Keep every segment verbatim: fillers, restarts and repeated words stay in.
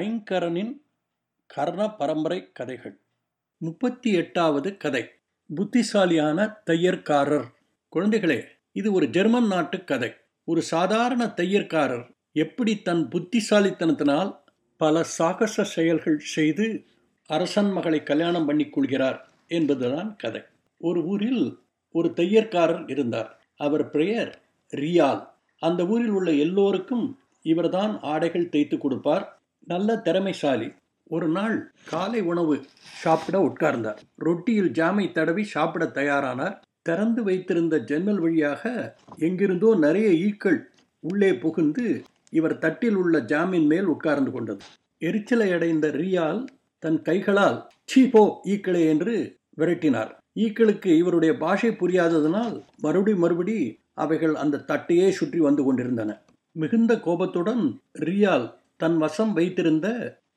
ஐங்கரனின் கர்ண பரம்பரை கதைகள். முப்பத்தி எட்டாவது கதை, புத்திசாலியான தையற்காரர். குழந்தைகளே, இது ஒரு ஜெர்மன் நாட்டு கதை. ஒரு சாதாரண தையற்காரர் எப்படி தன் புத்திசாலித்தனத்தினால் பல சாகச செயல்கள் செய்து அரசன் மகளை கல்யாணம் பண்ணி கொள்கிறார் என்பதுதான் கதை. ஒரு ஊரில் ஒரு தையற்காரர் இருந்தார். அவர் பெயர் ரியால். அந்த ஊரில் உள்ள எல்லோருக்கும் இவர்தான் ஆடைகள் தைத்து கொடுப்பார். நல்ல திறமைசாலி. ஒரு நாள் காலை உணவு சாப்பிட உட்கார்ந்தார். ரொட்டியில் ஜாமை தடவி சாப்பிட தயாரானார். திறந்து வைத்திருந்த ஜன்னல் வழியாக எங்கிருந்தோ நிறைய ஈக்கள் உள்ளே புகுந்து இவர் தட்டில் உள்ள ஜாமின் மேல் உட்கார்ந்து கொண்டது. எரிச்சலை அடைந்த ரியால் தன் கைகளால் சீ போ ஈக்களே என்று விரட்டினார். ஈக்களுக்கு இவருடைய பாஷை புரியாததனால் மறுபடி மறுபடி அவைகள் அந்த தட்டையே சுற்றி வந்து கொண்டிருந்தன. மிகுந்த கோபத்துடன் ரியால் தன் வசம் வைத்திருந்த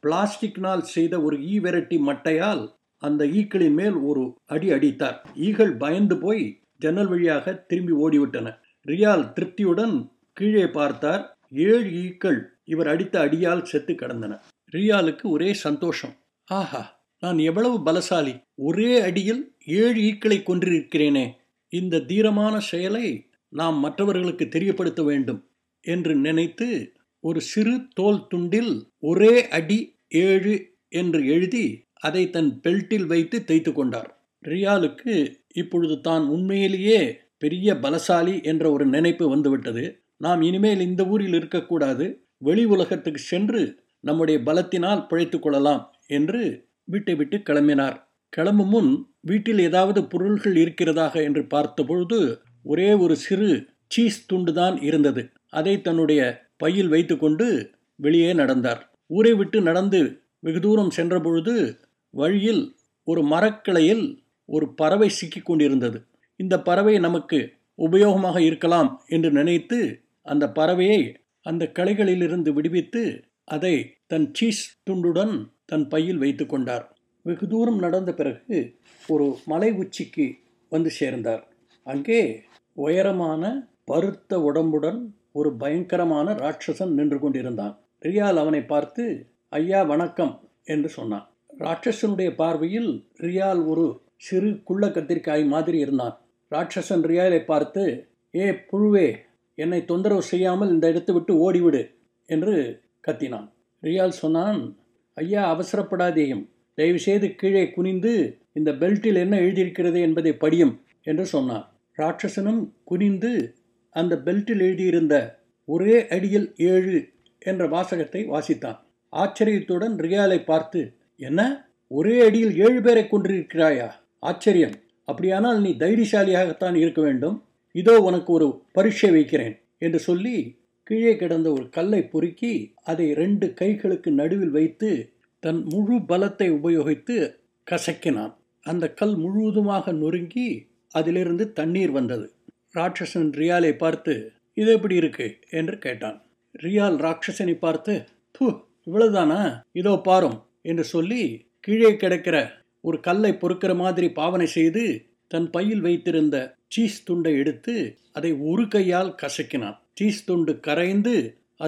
பிளாஸ்டிக்னால் செய்த ஒரு ஈ விரட்டி மட்டையால் அந்த ஈக்களின் மேல் ஒரு அடி அடித்தார். ஈக்கள் பயந்து போய் ஜன்னல் வழியாக திரும்பி ஓடிவிட்டன. ரியால் திருப்தியுடன் கீழே பார்த்தார். ஏழு ஈக்கள் இவர் அடித்த அடியால் செத்து கிடந்தன. ரியாலுக்கு ஒரே சந்தோஷம். ஆஹா, நான் எவ்வளவு பலசாலி, ஒரே அடியில் ஏழு ஈக்களை கொன்றிருக்கிறேனே. இந்த தீரமான செயலை நாம் மற்றவர்களுக்கு தெரியப்படுத்த வேண்டும் என்று நினைத்து ஒரு சிறு தோல் துண்டில் ஒரே அடி ஏழு என்று எழுதி அதை தன் பெல்ட்டில் வைத்து தைத்து கொண்டார். ரியாலுக்கு இப்பொழுது தான் உண்மையிலேயே பெரிய பலசாலி என்ற ஒரு நினைப்பு வந்துவிட்டது. நாம் இனிமேல் இந்த ஊரில் இருக்கக்கூடாது, வெளி உலகத்துக்கு சென்று நம்முடைய பலத்தினால் பிழைத்து கொள்ளலாம் என்று வீட்டை விட்டு கிளம்பினார். கிளம்பும் முன் வீட்டில் ஏதாவது பொருள்கள் இருக்கிறதாக என்று பார்த்தபொழுது ஒரே ஒரு சிறு சீஸ் துண்டு தான் இருந்தது. அதை தன்னுடைய பையில் வைத்து கொண்டு வெளியே நடந்தார். ஊரை விட்டு நடந்து வெகு தூரம் சென்றபொழுது வழியில் ஒரு மரக்கிளையில் ஒரு பறவை சிக்கி கொண்டிருந்தது. இந்த பறவை நமக்கு உபயோகமாக இருக்கலாம் என்று நினைத்து அந்த பறவையை அந்த கிளைகளிலிருந்து விடுவித்து அதை தன் சீஸ் துண்டுடன் தன் பையில் வைத்து கொண்டார். வெகு தூரம் நடந்த பிறகு ஒரு மலை உச்சிக்கு வந்து சேர்ந்தார். அங்கே உயரமான பருத்த உடம்புடன் ஒரு பயங்கரமான ராட்சசன் நின்று கொண்டிருந்தான். ரியால் அவனை பார்த்து ஐயா வணக்கம் என்று சொன்னான். ராட்சசனுடைய பார்வையில் ரியால் ஒரு சிறு குள்ள கத்திரிக்காய் மாதிரி இருந்தான். ராட்சசன் ரியாலை பார்த்து, ஏ புழுவே, என்னை தொந்தரவு செய்யாமல் இந்த இடத்தை விட்டு ஓடிவிடு என்று கத்தினான். ரியால் சொன்னான், ஐயா அவசரப்படாதேயும், தயவுசெய்து கீழே குனிந்து இந்த பெல்ட்டில் என்ன எழுதியிருக்கிறது என்பதை படியும் என்று சொன்னான். ராட்சசனும் குனிந்து அந்த பெல்ட்டில் எழுதியிருந்த ஒரே அடியில் ஏழு என்ற வாசகத்தை வாசித்தான். ஆச்சரியத்துடன் ரியாலை பார்த்து, என்ன, ஒரே அடியில் ஏழு பேரை கொன்றிருக்கிறாயா? ஆச்சரியம்! அப்படியானால் நீ தைரியசாலியாகத்தான் இருக்க வேண்டும். இதோ உனக்கு ஒரு பரீட்சை வைக்கிறேன் என்று சொல்லி கீழே கிடந்த ஒரு கல்லை பொறுக்கி அதை ரெண்டு கைகளுக்கு நடுவில் வைத்து தன் முழு பலத்தை உபயோகித்து கசக்கினான். அந்த கல் முழுவதுமாக நொறுங்கி அதிலிருந்து தண்ணீர் வந்தது. ராட்சசன் ரியாலை பார்த்து, இது எப்படி இருக்கு என்று கேட்டான். ரியால் ராட்சசனை பார்த்து, தூ, இவ்வளவுதானா, இதோ பாரும் என்று சொல்லி கீழே கிடக்கிற ஒரு கல்லை பொறுக்கிற மாதிரி பாவனை செய்து தன் பையில் வைத்திருந்த சீஸ் துண்டை எடுத்து அதை ஒரு கையால் கசக்கினான். சீஸ் துண்டு கரைந்து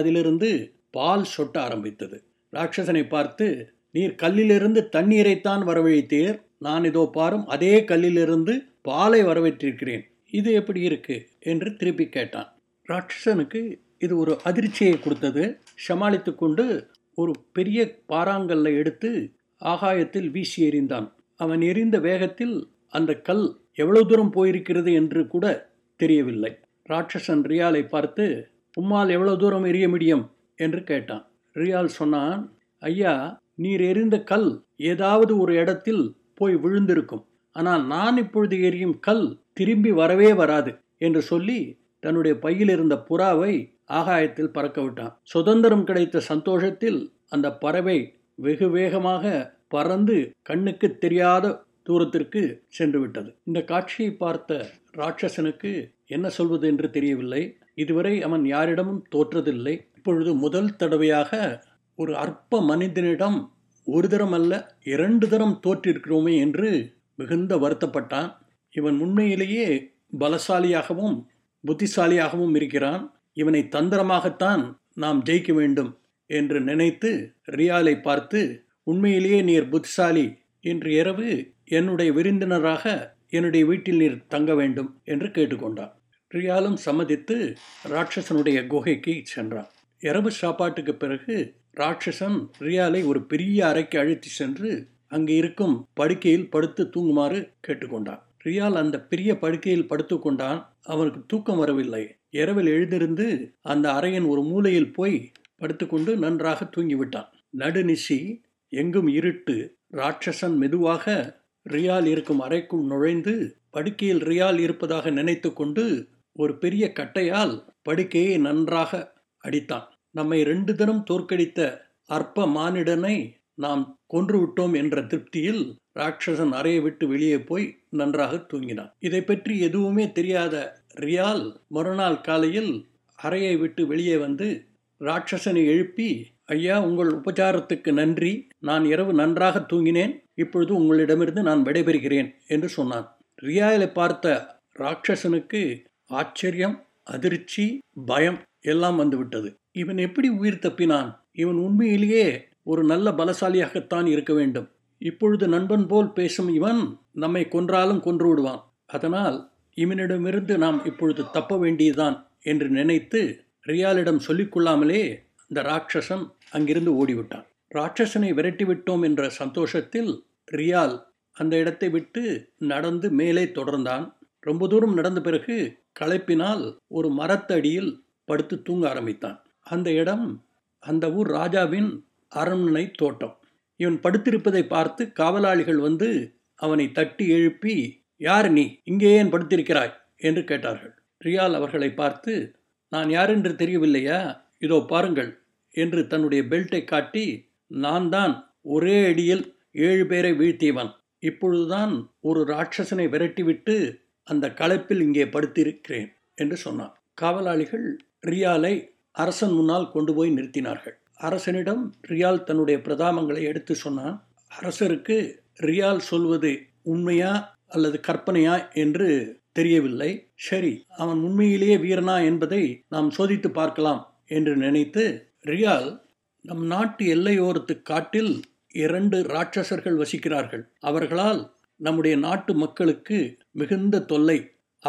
அதிலிருந்து பால் சொட்ட ஆரம்பித்தது. ராட்சசனை பார்த்து, நீர் கல்லிலிருந்து தண்ணீரைத்தான் வரவழைத்தீர், நான் இதோ பாரும் அதே கல்லிலிருந்து பாலை வரவேற்றிருக்கிறேன், இது எப்படி இருக்கு என்று திருப்பி கேட்டான். ராட்சசனுக்கு இது ஒரு அதிர்ச்சியை கொடுத்தது. சமாளித்து கொண்டு ஒரு பெரிய பாறாங்கல்லை எடுத்து ஆகாயத்தில் வீசி எறிந்தான். அவன் எறிந்த வேகத்தில் அந்த கல் எவ்வளவு தூரம் போயிருக்கிறது என்று கூட தெரியவில்லை. ராட்சசன் ரியாலை பார்த்து, உம்மால் எவ்வளவு தூரம் எரிய முடியும் என்று கேட்டான். ரியால் சொன்னான், ஐயா, நீர் எறிந்த கல் ஏதாவது ஒரு இடத்தில் போய் விழுந்திருக்கும், ஆனால் நான் இப்பொழுது எரியும் கல் திரும்பி வரவே வராது என்று சொல்லி தன்னுடைய பையில் இருந்த புறாவை ஆகாயத்தில் பறக்க விட்டான். சுதந்திரம் கிடைத்த சந்தோஷத்தில் அந்த பறவை வெகு வேகமாக பறந்து கண்ணுக்கு தெரியாத தூரத்திற்கு சென்று விட்டது. இந்த காட்சியை பார்த்த ராட்சசனுக்கு என்ன சொல்வது என்று தெரியவில்லை. இதுவரை அவன் யாரிடமும் தோற்றதில்லை. இப்பொழுது முதல் தடவையாக ஒரு அற்ப மனிதனிடம் ஒரு தரம் அல்ல இரண்டு தரம் தோற்றிருக்கிறோமே என்று மிகுந்த வருத்தப்பட்டான். இவன் உண்மையிலேயே பலசாலியாகவும் புத்திசாலியாகவும் இருக்கிறான். இவனை தந்திரமாகத்தான் நாம் ஜெயிக்க வேண்டும் என்று நினைத்து ரியாலை பார்த்து, உண்மையிலேயே நீர் புத்திசாலி, இன்று இரவு என்னுடைய விருந்தினராக என்னுடைய வீட்டில் நீர் தங்க வேண்டும் என்று கேட்டுக்கொண்டான். ரியாலும் சம்மதித்து ராட்சசனுடைய குகைக்கு சென்றான். இரவு சாப்பாட்டுக்கு பிறகு ராட்சசன் ரியாலை ஒரு பெரிய அறைக்கு அழைத்து சென்று அங்கு இருக்கும் படுக்கையில் படுத்து தூங்குமாறு கேட்டுக்கொண்டான். ரியால் அந்த பெரிய படுக்கையில் படுத்து கொண்டான். அவனுக்கு தூக்கம் வரவில்லை. இரவில் எழுந்திருந்து அந்த அறையின் ஒரு மூலையில் போய் படுத்துக்கொண்டு நன்றாக தூங்கிவிட்டான். நடுநிசி, எங்கும் இருட்டு. ராட்சசன் மெதுவாக ரியால் இருக்கும் அறைக்குள் நுழைந்து படுக்கையில் ரியால் இருப்பதாக நினைத்து கொண்டு ஒரு பெரிய கட்டையால் படுக்கையை நன்றாக அடித்தான். நம்மை ரெண்டு தினம் தோற்கடித்த அற்ப மானிடனை நாம் கொன்றுவிட்டோம் என்ற திருப்தியில் ராட்சசன் அறையை விட்டு வெளியே போய் நன்றாக தூங்கினான். இதை பற்றி எதுவுமே தெரியாத ரியால் மறுநாள் காலையில் அறையை விட்டு வெளியே வந்து ராட்சசனை எழுப்பி, ஐயா, உங்கள் உபச்சாரத்துக்கு நன்றி. நான் இரவு நன்றாக தூங்கினேன். இப்பொழுது உங்களிடமிருந்து நான் விடைபெறுகிறேன் என்று சொன்னான். ரியாலை பார்த்த ராட்சசனுக்கு ஆச்சரியம், அதிர்ச்சி, பயம் எல்லாம் வந்துவிட்டது. இவன் எப்படி உயிர் தப்பினான்? இவன் உண்மையிலேயே ஒரு நல்ல பலசாலியாகத்தான் இருக்க வேண்டும். இப்பொழுது நண்பன் போல் பேசும் இவன் நம்மை கொன்றாலும் கொன்று விடுவான். அதனால் இவனிடமிருந்து நாம் இப்பொழுது தப்ப வேண்டியதுதான் என்று நினைத்து ரியாலிடம் சொல்லிக்கொள்ளாமலே இந்த ராட்சசன் அங்கிருந்து ஓடிவிட்டான். ராட்சசனை விரட்டிவிட்டோம் என்ற சந்தோஷத்தில் ரியால் அந்த இடத்தை விட்டு நடந்து மேலே தொடர்ந்தான். ரொம்ப தூரம் நடந்த பிறகு களைப்பினால் ஒரு மரத்தடியில் படுத்து தூங்க ஆரம்பித்தான். அந்த இடம் அந்த ஊர் ராஜாவின் அரண்மனை தோட்டம். இவன் படுத்திருப்பதை பார்த்து காவலாளிகள் வந்து அவனை தட்டி எழுப்பி, யார் நீ? இங்கே ஏன் படுத்திருக்கிறாய் என்று கேட்டார்கள். ரியால் அவர்களை பார்த்து, நான் யாரென்று தெரியவில்லையா? இதோ பாருங்கள் என்று தன்னுடைய பெல்ட்டை காட்டி, நான் தான் ஒரே அடியில் ஏழு பேரை வீழ்த்தியவன். இப்பொழுதுதான் ஒரு ராட்சசனை விரட்டிவிட்டு அந்த களைப்பில் இங்கே படுத்திருக்கிறேன் என்று சொன்னான். காவலாளிகள் ரியாலை அரசன் முன்னால் கொண்டு போய் நிறுத்தினார்கள். அரசனிடம் ரியால் தன்னுடைய பிரதாமங்களை எடுத்து சொன்னான். அரசருக்கு ரியால் சொல்வது உண்மையா அல்லது கற்பனையா என்று தெரியவில்லை. சரி, அவன் உண்மையிலேயே வீரனா என்பதை நாம் சோதித்து பார்க்கலாம் என்று நினைத்து ரியால், நம் நாட்டு எல்லையோரத்து காட்டில் இரண்டு ராட்சசர்கள் வசிக்கிறார்கள். அவர்களால் நம்முடைய நாட்டு மக்களுக்கு மிகுந்த தொல்லை.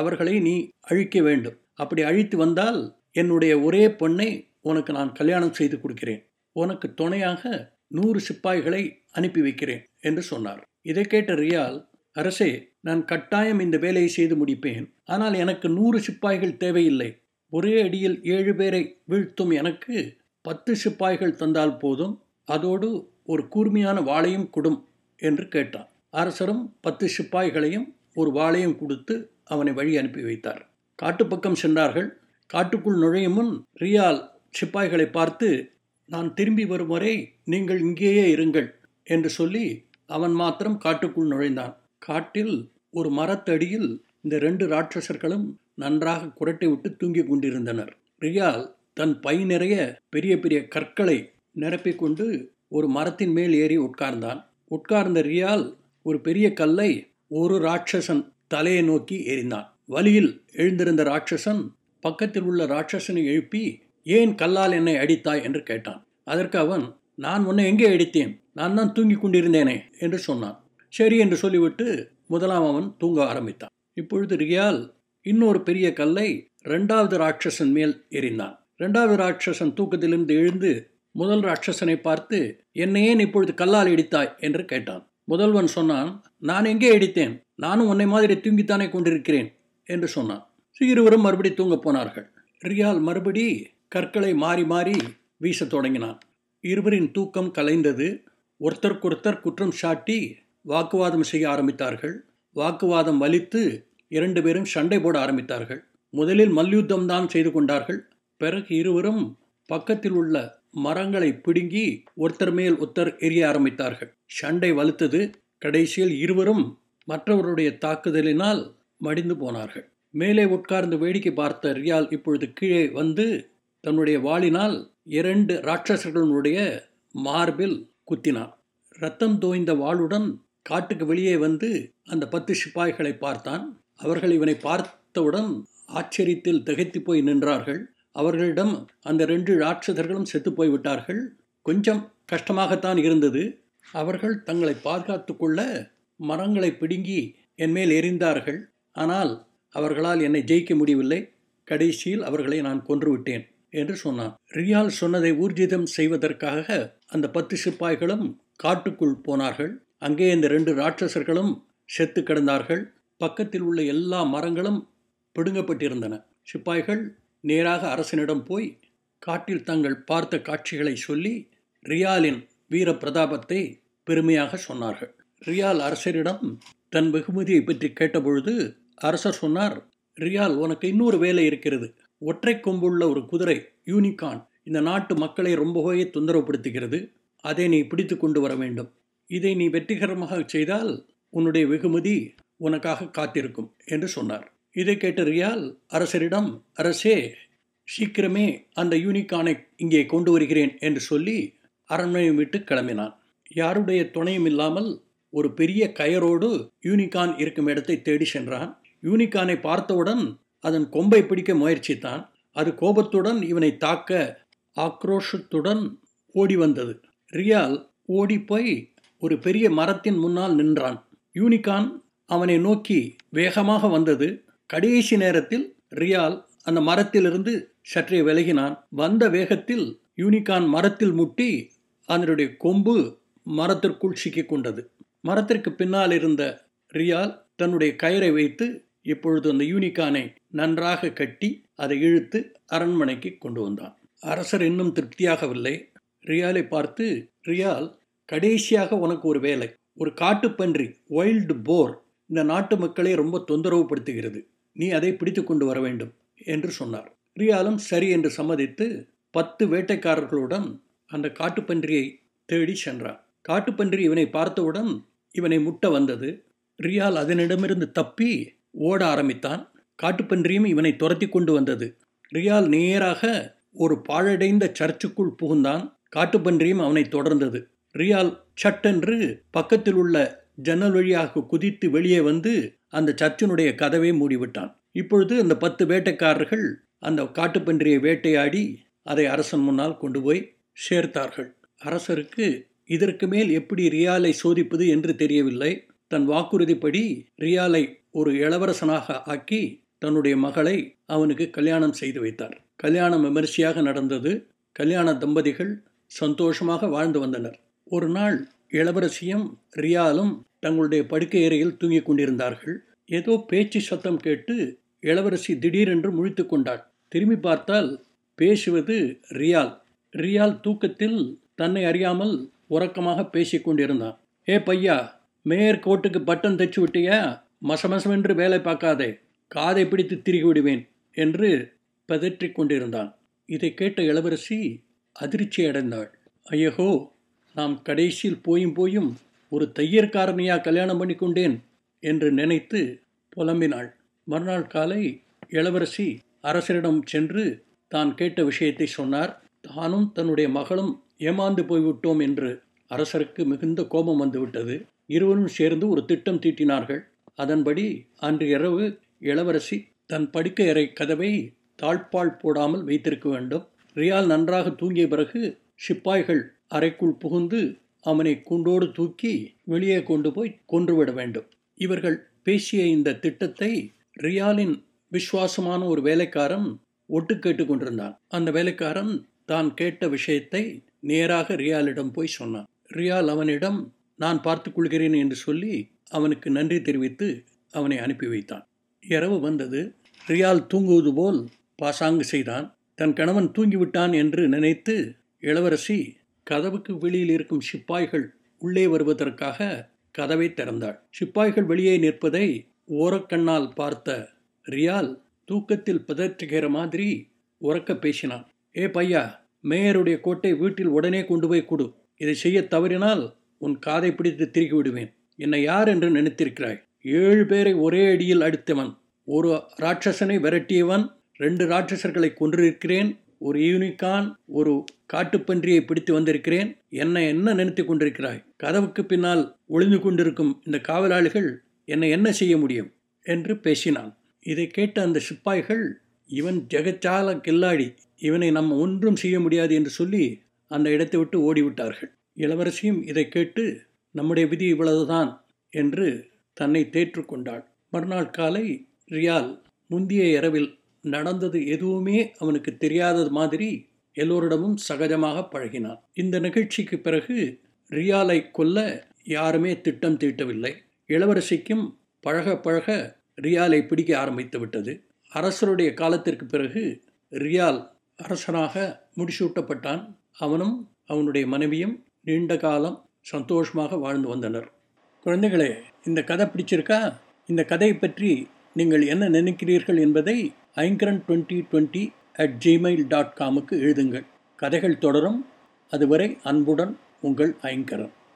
அவர்களை நீ அழிக்க வேண்டும். அப்படி அழித்து வந்தால் என்னுடைய ஒரே பொண்ணை உனக்கு நான் கல்யாணம் செய்து கொடுக்கிறேன். உனக்கு துணையாக நூறு சிப்பாய்களை அனுப்பி வைக்கிறேன் என்று சொன்னார். இதை கேட்ட ரியால், அரசே, நான் கட்டாயம் இந்த வேலையை செய்து முடிப்பேன். ஆனால் எனக்கு நூறு சிப்பாய்கள் தேவையில்லை. ஒரே அடியில் ஏழு பேரை வீழ்த்தும் எனக்கு பத்து சிப்பாய்கள் தந்தால் போதும். அதோடு ஒரு கூர்மையான வாளையும் கொடும் என்று கேட்டான். அரசரும் பத்து சிப்பாய்களையும் ஒரு வாளையும் கொடுத்து அவனை வழி அனுப்பி வைத்தார். காட்டுப்பக்கம் சென்றார்கள். காட்டுக்குள் நுழையும் முன் ரியால் சிப்பாய்களை பார்த்து, நான் திரும்பி வரும் வரை நீங்கள் இங்கேயே இருங்கள் என்று சொல்லி அவன் மாத்திரம் காட்டுக்குள் நுழைந்தான். காட்டில் ஒரு மரத்தடியில் இந்த ரெண்டு ராட்சசர்களும் நன்றாக குரட்டை விட்டு தூங்கி கொண்டிருந்தனர். ரியால் தன் பை நிறைய பெரிய பெரிய கற்களை நிரப்பிக்கொண்டு ஒரு மரத்தின் மேல் ஏறி உட்கார்ந்தான். உட்கார்ந்த ரியால் ஒரு பெரிய கல்லை ஒரு ராட்சசன் தலையை நோக்கி எறிந்தான். வலியில் எழுந்திருந்த ராட்சசன் பக்கத்தில் உள்ள ராட்சசனை எழுப்பி, ஏன் கல்லால் என்னை அடித்தாய் என்று கேட்டான். அதற்கு அவன், நான் உன்னை எங்கே அடித்தேன்? நான் தான் தூங்கி கொண்டிருந்தேனே என்று சொன்னான். சரி என்று சொல்லிவிட்டு முதலாம் அவன் தூங்க ஆரம்பித்தான். இப்பொழுது ரியால் இன்னொரு பெரிய கல்லை ரெண்டாவது ராட்சசன் மேல் எறிந்தான். ரெண்டாவது ராட்சசன் தூக்கத்திலிருந்து எழுந்து முதல் ராட்சசனை பார்த்து, என்னை ஏன் இப்பொழுது கல்லால் இடித்தாய் என்று கேட்டான். முதல்வன் சொன்னான், நான் எங்கே இடித்தேன்? நானும் உன்னை மாதிரி தூங்கித்தானே கொண்டிருக்கிறேன் என்று சொன்னான். இருவரும் மறுபடி தூங்க போனார்கள். ரியால் மறுபடி கற்களை மாறி மாறி வீச தொடங்கினான். இருவரின் தூக்கம் கலைந்தது. ஒருத்தருக்கொருத்தர் குற்றம் சாட்டி வாக்குவாதம் செய்ய ஆரம்பித்தார்கள். வாக்குவாதம் வலித்து இரண்டு பேரும் சண்டை போட ஆரம்பித்தார்கள். முதலில் மல்யுத்தம் தான் செய்து கொண்டார்கள். பிறகு இருவரும் பக்கத்தில் உள்ள மரங்களை பிடுங்கி ஒருத்தர் மேல் ஒருத்தர் எரிய ஆரம்பித்தார்கள். சண்டை வலுத்தது. கடைசியில் இருவரும் மற்றவருடைய தாக்குதலினால் மடிந்து போனார்கள். மேலே உட்கார்ந்து வேடிக்கை பார்த்த ரியால் இப்பொழுது கீழே வந்து தன்னுடைய வாளினால் இரண்டு ராட்சசர்களுடைய மார்பில் குத்தினான். இரத்தம் தோய்ந்த வாளுடன் காட்டுக்கு வெளியே வந்து அந்த பத்து சிப்பாய்களை பார்த்தான். அவர்கள் இவனை பார்த்தவுடன் ஆச்சரியத்தில் திகைத்து போய் நின்றார்கள். அவர்களிடம் அந்த ரெண்டு ராட்சதர்களும் செத்துப்போய் விட்டார்கள். கொஞ்சம் கஷ்டமாகத்தான் இருந்தது. அவர்கள் தங்களை பாதுகாத்து கொள்ள மரங்களை பிடுங்கி என்மேல் எறிந்தார்கள். ஆனால் அவர்களால் என்னை ஜெயிக்க முடியவில்லை. கடைசியில் அவர்களை நான் கொன்றுவிட்டேன் என்று சொன்னான். ரியால் சொன்னதை ஊர்ஜிதம் செய்வதற்காக அந்த பத்து சிப்பாய்களும் காட்டுக்குள் போனார்கள். அங்கே இந்த ரெண்டு ராட்சசர்களும் செத்து கிடந்தார்கள். பக்கத்தில் உள்ள எல்லா மரங்களும் பிடுங்கப்பட்டிருந்தன. சிப்பாய்கள் நேராக அரசனிடம் போய் காட்டில் தாங்கள் பார்த்த காட்சிகளை சொல்லி ரியாலின் வீர பிரதாபத்தை பெருமையாக சொன்னார்கள். ரியால் அரசரிடம் தன் வெகுமதியை பற்றி கேட்டபொழுது அரசர் சொன்னார், ரியால் உனக்கு இன்னொரு வேலை இருக்கிறது. ஒற்றை கொம்புள்ள ஒரு குதிரை யூனிகார்ன் இந்த நாட்டு மக்களை ரொம்பவே தொந்தரவுப்படுத்துகிறது. அதை நீ பிடித்து கொண்டு வர வேண்டும். இதை நீ வெற்றிகரமாக செய்தால் உன்னுடைய வெகுமதி உனக்காக காத்திருக்கும் என்று சொன்னார். இதை கேட்ட ரியால் அரசரிடம், அரசே சீக்கிரமே அந்த யூனிகார்னை இங்கே கொண்டு வருகிறேன் என்று சொல்லி அரண்மனை விட்டு கிளம்பினான். யாருடைய துணையும் இல்லாமல் ஒரு பெரிய கயரோடு யூனிகார்ன் இருக்கும் இடத்தை தேடி சென்றான். யூனிகார்னை பார்த்தவுடன் அதன் கொம்பை பிடிக்க முயற்சித்தான். அது கோபத்துடன் இவனை தாக்க ஆக்ரோஷத்துடன் ஓடி வந்தது. ரியால் ஓடிப்போய் ஒரு பெரிய மரத்தின் முன்னால் நின்றான். யூனிகார்ன் அவனை நோக்கி வேகமாக வந்தது. கடைசி நேரத்தில் ரியால் அந்த மரத்திலிருந்து சற்றே விலகினான். வந்த வேகத்தில் யூனிகார்ன் மரத்தில் முட்டி அதனுடைய கொம்பு மரத்திற்குள் சிக்கிக் கொண்டது. மரத்திற்கு பின்னால் இருந்த ரியால் தன்னுடைய கயிறை வைத்து இப்பொழுது அந்த யூனிகார்னை நன்றாக கட்டி அதை இழுத்து அரண்மனைக்கு கொண்டு வந்தான். அரசர் இன்னும் திருப்தியாகவில்லை. ரியாலை பார்த்து, ரியால் கடைசியாக உனக்கு ஒரு வேலை. ஒரு காட்டுப்பன்றி வைல்டு போர் இந்த நாட்டு மக்களை ரொம்ப தொந்தரவுப்படுத்துகிறது. நீ அதை பிடித்து கொண்டு வர வேண்டும் என்று சொன்னார். ரியாலும் சரி என்று சம்மதித்து பத்து வேட்டைக்காரர்களுடன் அந்த காட்டுப்பன்றியை தேடி சென்றார். காட்டுப்பன்றி இவனை பார்த்தவுடன் இவனை முட்ட வந்தது. ரியால் அதனிடமிருந்து தப்பி ஓட ஆரம்பித்தான். காட்டுப்பன்றியும் இவனை துரத்தி கொண்டு வந்தது. ரியால் நேராக ஒரு பாழடைந்த சர்ச்சுக்குள் புகுந்தான். காட்டுப்பன்றியும் அவனை தொடர்ந்தது. ரியால் சட்டென்று பக்கத்தில் உள்ள ஜன்னல் வழியாக குதித்து வெளியே வந்து அந்த சர்ச்சினுடைய கதவை மூடிவிட்டான். இப்பொழுது அந்த பத்து வேட்டைக்காரர்கள் அந்த காட்டுப்பன்றியை வேட்டையாடி அதை அரசன் முன்னால் கொண்டு போய் சேர்த்தார்கள். அரசருக்கு இதற்கு மேல் எப்படி ரியாலை சோதிப்பது என்று தெரியவில்லை. தன் வாக்குறுதிப்படி ரியாலை ஒரு இளவரசனாக ஆக்கி தன்னுடைய மகளை அவனுக்கு கல்யாணம் செய்து வைத்தார். கல்யாணம் விமரிசையாக நடந்தது. கல்யாண தம்பதிகள் சந்தோஷமாக வாழ்ந்து வந்தனர். ஒரு நாள் இளவரசியும் ரியாலும் தங்களுடைய படுக்கை அறையில் தூங்கிக் கொண்டிருந்தார்கள். ஏதோ பேச்சு சத்தம் கேட்டு இளவரசி திடீரென்று முழித்து கொண்டாள். திரும்பி பார்த்தால் பேசுவது ரியால். ரியால் தூக்கத்தில் தன்னை அறியாமல் உறக்கமாக பேசி கொண்டிருந்தான். ஏ பையா, மேயர் கோட்டுக்கு பட்டன் தைச்சு விட்டியா? மசமசமென்று வேலை பார்க்காதே, காதை பிடித்து திருகி விடுவேன் என்று பதற்றி கொண்டிருந்தான். இதை கேட்ட இளவரசி அதிர்ச்சி அடைந்தாள். ஐயோ, நாம் கடைசியில் போயும் போயும் ஒரு தையற்காரனையா கல்யாணம் பண்ணி கொண்டேன் என்று நினைத்து புலம்பினாள். மறுநாள் காலை இளவரசி அரசரிடம் சென்று தான் கேட்ட விஷயத்தை சொன்னார். தானும் தன்னுடைய மகளும் ஏமாந்து போய்விட்டோம் என்று அரசருக்கு மிகுந்த கோபம் வந்துவிட்டது. இருவரும் சேர்ந்து ஒரு திட்டம் தீட்டினார்கள். அதன்படி அன்று இரவு இளவரசி தன் படுக்கை அறை கதவை தாழ்பால் போடாமல் வைத்திருக்க வேண்டும். ரியால் நன்றாக தூங்கிய பிறகு சிப்பாய்கள் அறைக்குள் புகுந்து அவனை குண்டோடு தூக்கி வெளியே கொண்டு போய் கொன்றுவிட வேண்டும். இவர்கள் பேசிய இந்த திட்டத்தை ரியாலின் விசுவாசமான ஒரு வேலைக்காரன் ஒட்டு கேட்டு கொண்டிருந்தான். அந்த வேலைக்காரன் தான் கேட்ட விஷயத்தை நேராக ரியாலிடம் போய் சொன்னான். ரியால் அவனிடம் நான் பார்த்து கொள்கிறேன் என்று சொல்லி அவனுக்கு நன்றி தெரிவித்து அவனை அனுப்பி வைத்தான். இரவு வந்தது. ரியால் தூங்குவது போல் பாசாங்கு செய்தான். தன் கணவன் தூங்கிவிட்டான் என்று நினைத்து இளவரசி கதவுக்கு வெளியில் இருக்கும் சிப்பாய்கள் உள்ளே வருவதற்காக கதவை திறந்தாள். சிப்பாய்கள் வெளியே நிற்பதை ஓரக்கண்ணால் பார்த்த ரியால் தூக்கத்தில் பதற்றுகிற மாதிரி உறக்க பேசினான். ஏ பையா, மேயருடைய கோட்டை வீட்டில் உடனே கொண்டு போய் கொடு. இதை செய்ய தவறினால் உன் காதை பிடித்து திருக்கி விடுவேன். என்னை யார் என்று நினைத்திருக்கிறாய்? ஏழு பேரை ஒரே அடியில் அடித்தவன், ஒரு ராட்சசனை விரட்டியவன், ரெண்டு ராட்சசர்களை கொன்றிருக்கிறேன், ஒரு யூனிகார்ன் ஒரு காட்டுப்பன்றியை பிடித்து வந்திருக்கிறேன். என்னை என்ன நினைத்து கொண்டிருக்கிறாய்? கதவுக்கு பின்னால் ஒளிந்து கொண்டிருக்கும் இந்த காவலாளிகள் என்னை என்ன செய்ய முடியும் என்று பேசினான். இதை கேட்ட அந்த சிப்பாய்கள், இவன் ஜெகச்சால கில்லாடி, இவனை நாம் ஒன்றும் செய்ய முடியாது என்று சொல்லி அந்த இடத்தை விட்டு ஓடிவிட்டார்கள். இளவரசியும் இதை கேட்டு நம்முடைய விதி இவ்வளவுதான் என்று தன்னை தேற்றுக்கொண்டாள். மறுநாள் காலை ரியால் முந்திய இரவில் நடந்தது எதுவுமே அவனுக்கு தெரியாதது மாதிரி எல்லோரிடமும் சகஜமாக பழகினான். இந்த நிகழ்ச்சிக்கு பிறகு ரியாலை கொல்ல யாருமே திட்டம் தீட்டவில்லை. இளவரசிக்கும் பழக பழக ரியாலை பிடிக்க ஆரம்பித்து விட்டது. அரசருடைய காலத்திற்கு பிறகு ரியால் அரசனாக முடிசூட்டப்பட்டான். அவனும் அவனுடைய மனைவியும் நீண்ட காலம் சந்தோஷமாக வாழ்ந்து வந்தனர். குழந்தைகளே, இந்த கதை பிடிச்சிருக்கா? இந்த கதையை பற்றி நீங்கள் என்ன நினைக்கிறீர்கள் என்பதை Aingaran twenty twenty at Gmail dot காமுக்கு எழுதுங்கள். கதைகள் தொடரும். அதுவரை அன்புடன் உங்கள் ஐங்கரன்.